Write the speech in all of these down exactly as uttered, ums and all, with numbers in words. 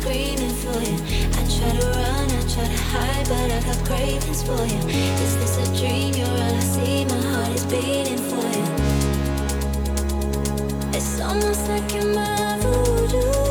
screaming for you. I try to run, I try to hide, but I got cravings for you. Is this a dream? You're all I see, my heart is beating for you. It's almost like you're my voodoo.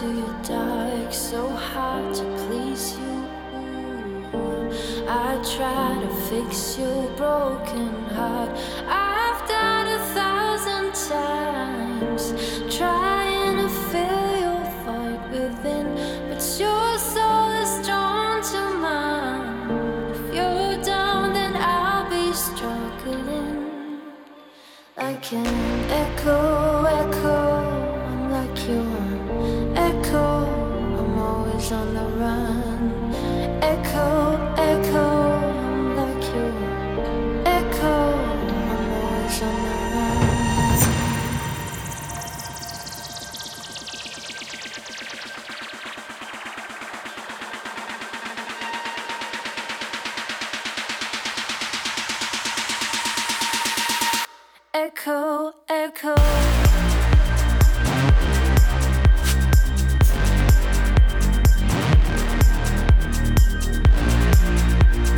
To your dark, so hard to please you. I try to fix your broken heart. I've done a thousand times, trying to fill your void within, but your soul is drawn to mine. If you're down, then I'll be struggling. I can echo, echo. I'm like you. Echo, I'm always on the run. Echo, echo, I'm like you. Echo, I'm always on the run. Echo, echo. We'll be right back.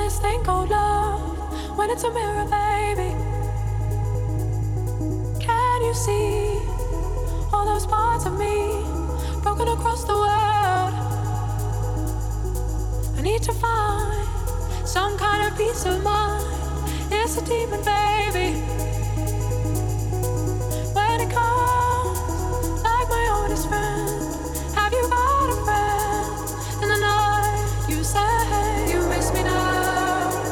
this thing called love, when it's a mirror, baby. Can you see all those parts of me broken across the world? I need to find some kind of peace of mind. It's a demon, baby. When it comes, like my oldest friend, have you got a friend? You say you miss me now.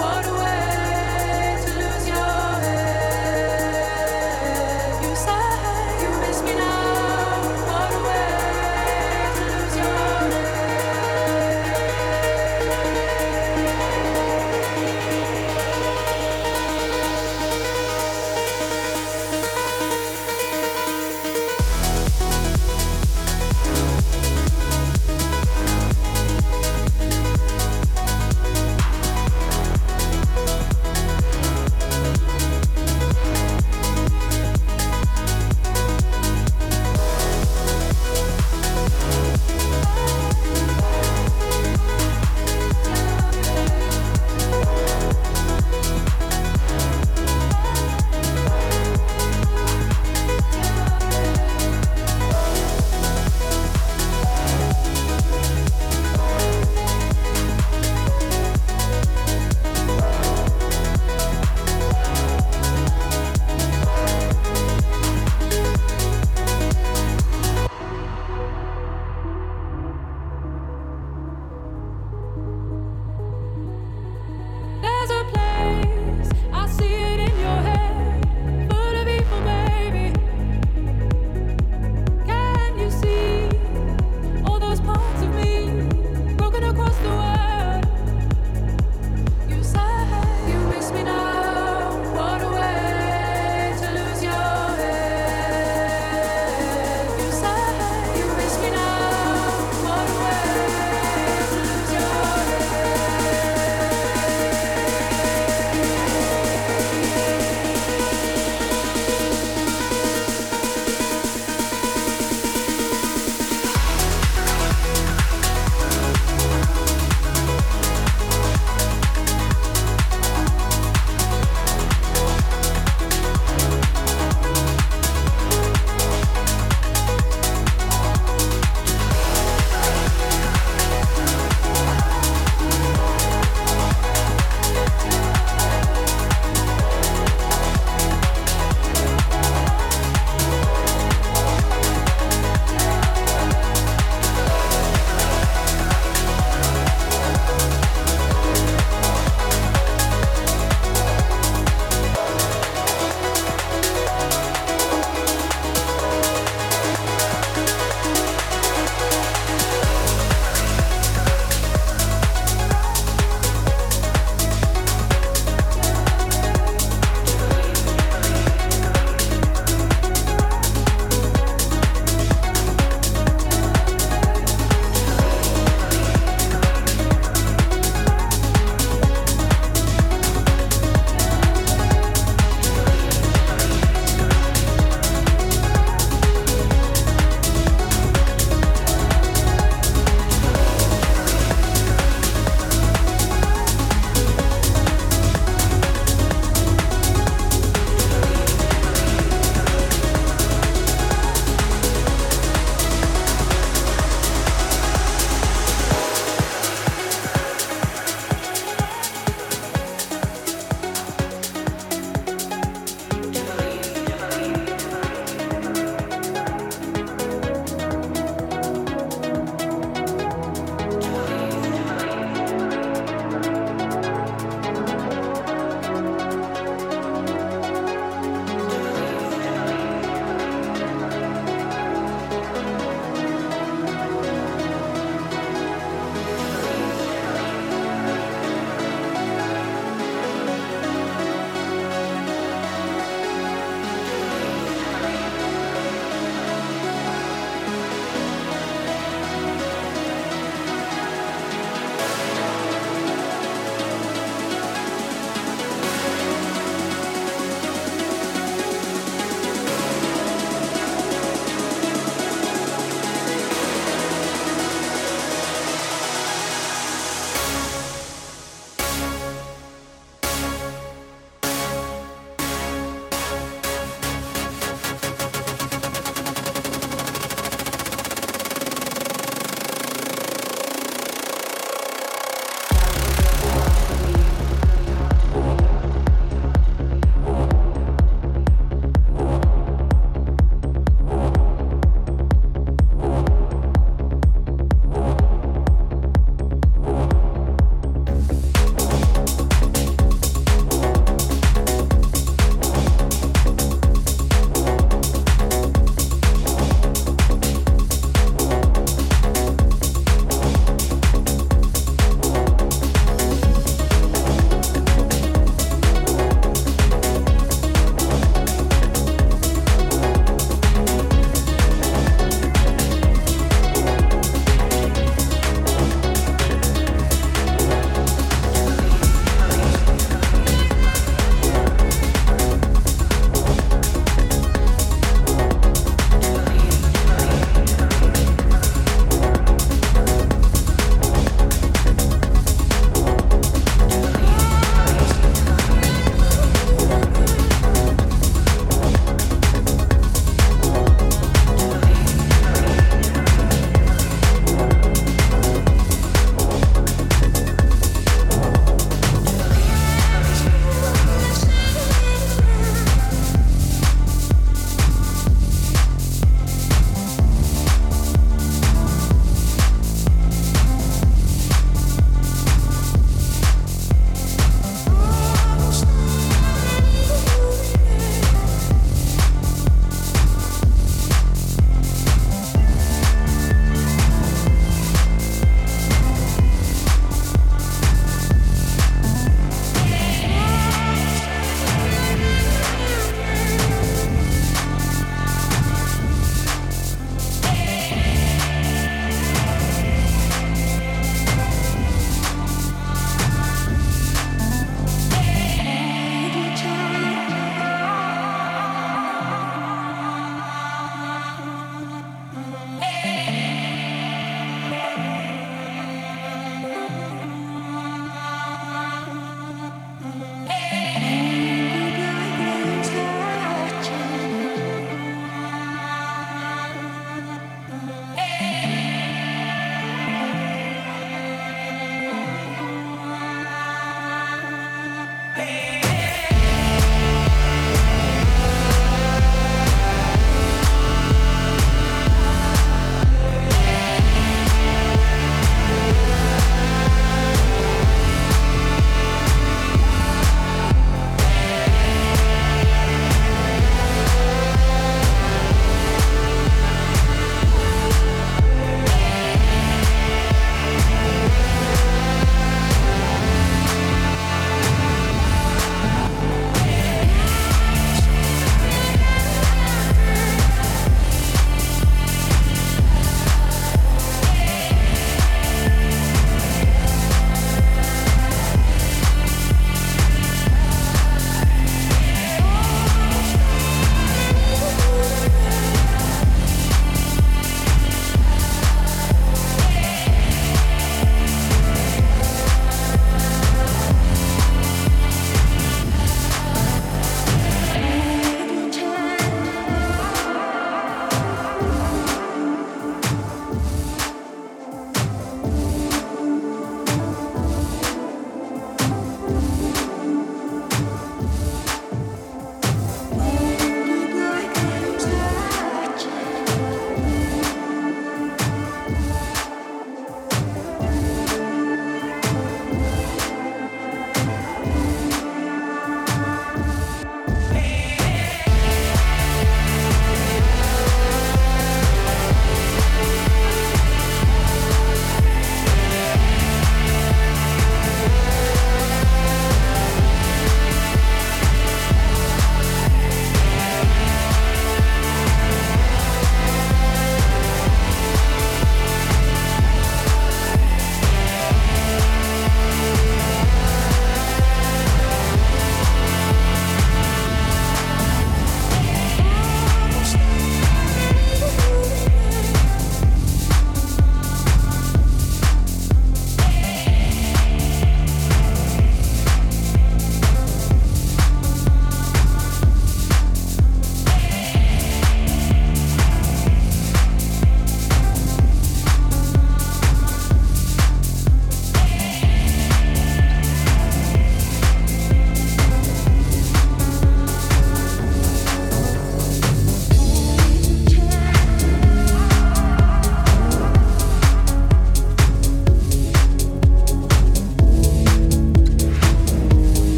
What a way to lose your head. You say you miss me now. What a way to lose your head.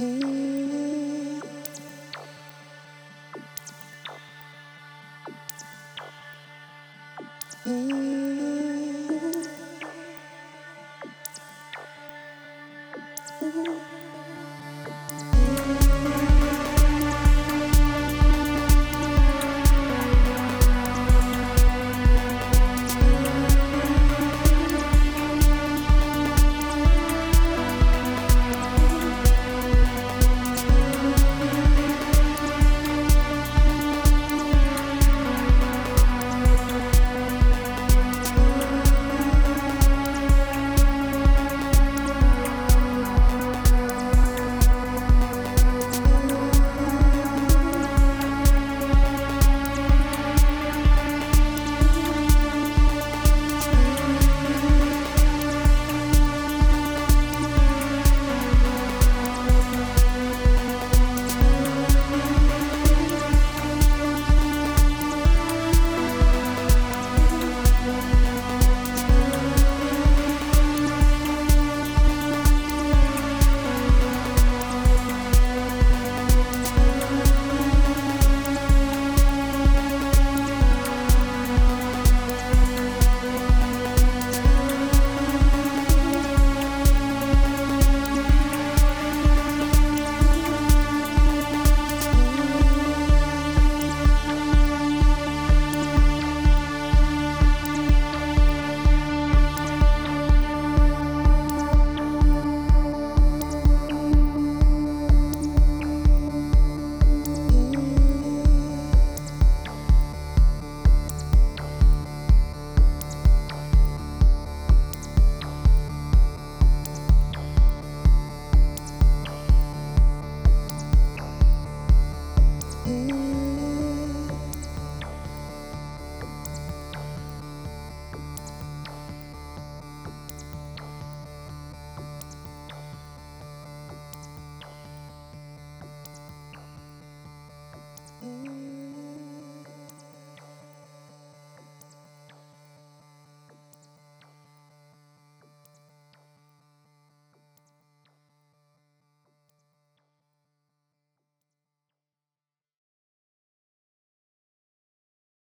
Mm-hmm.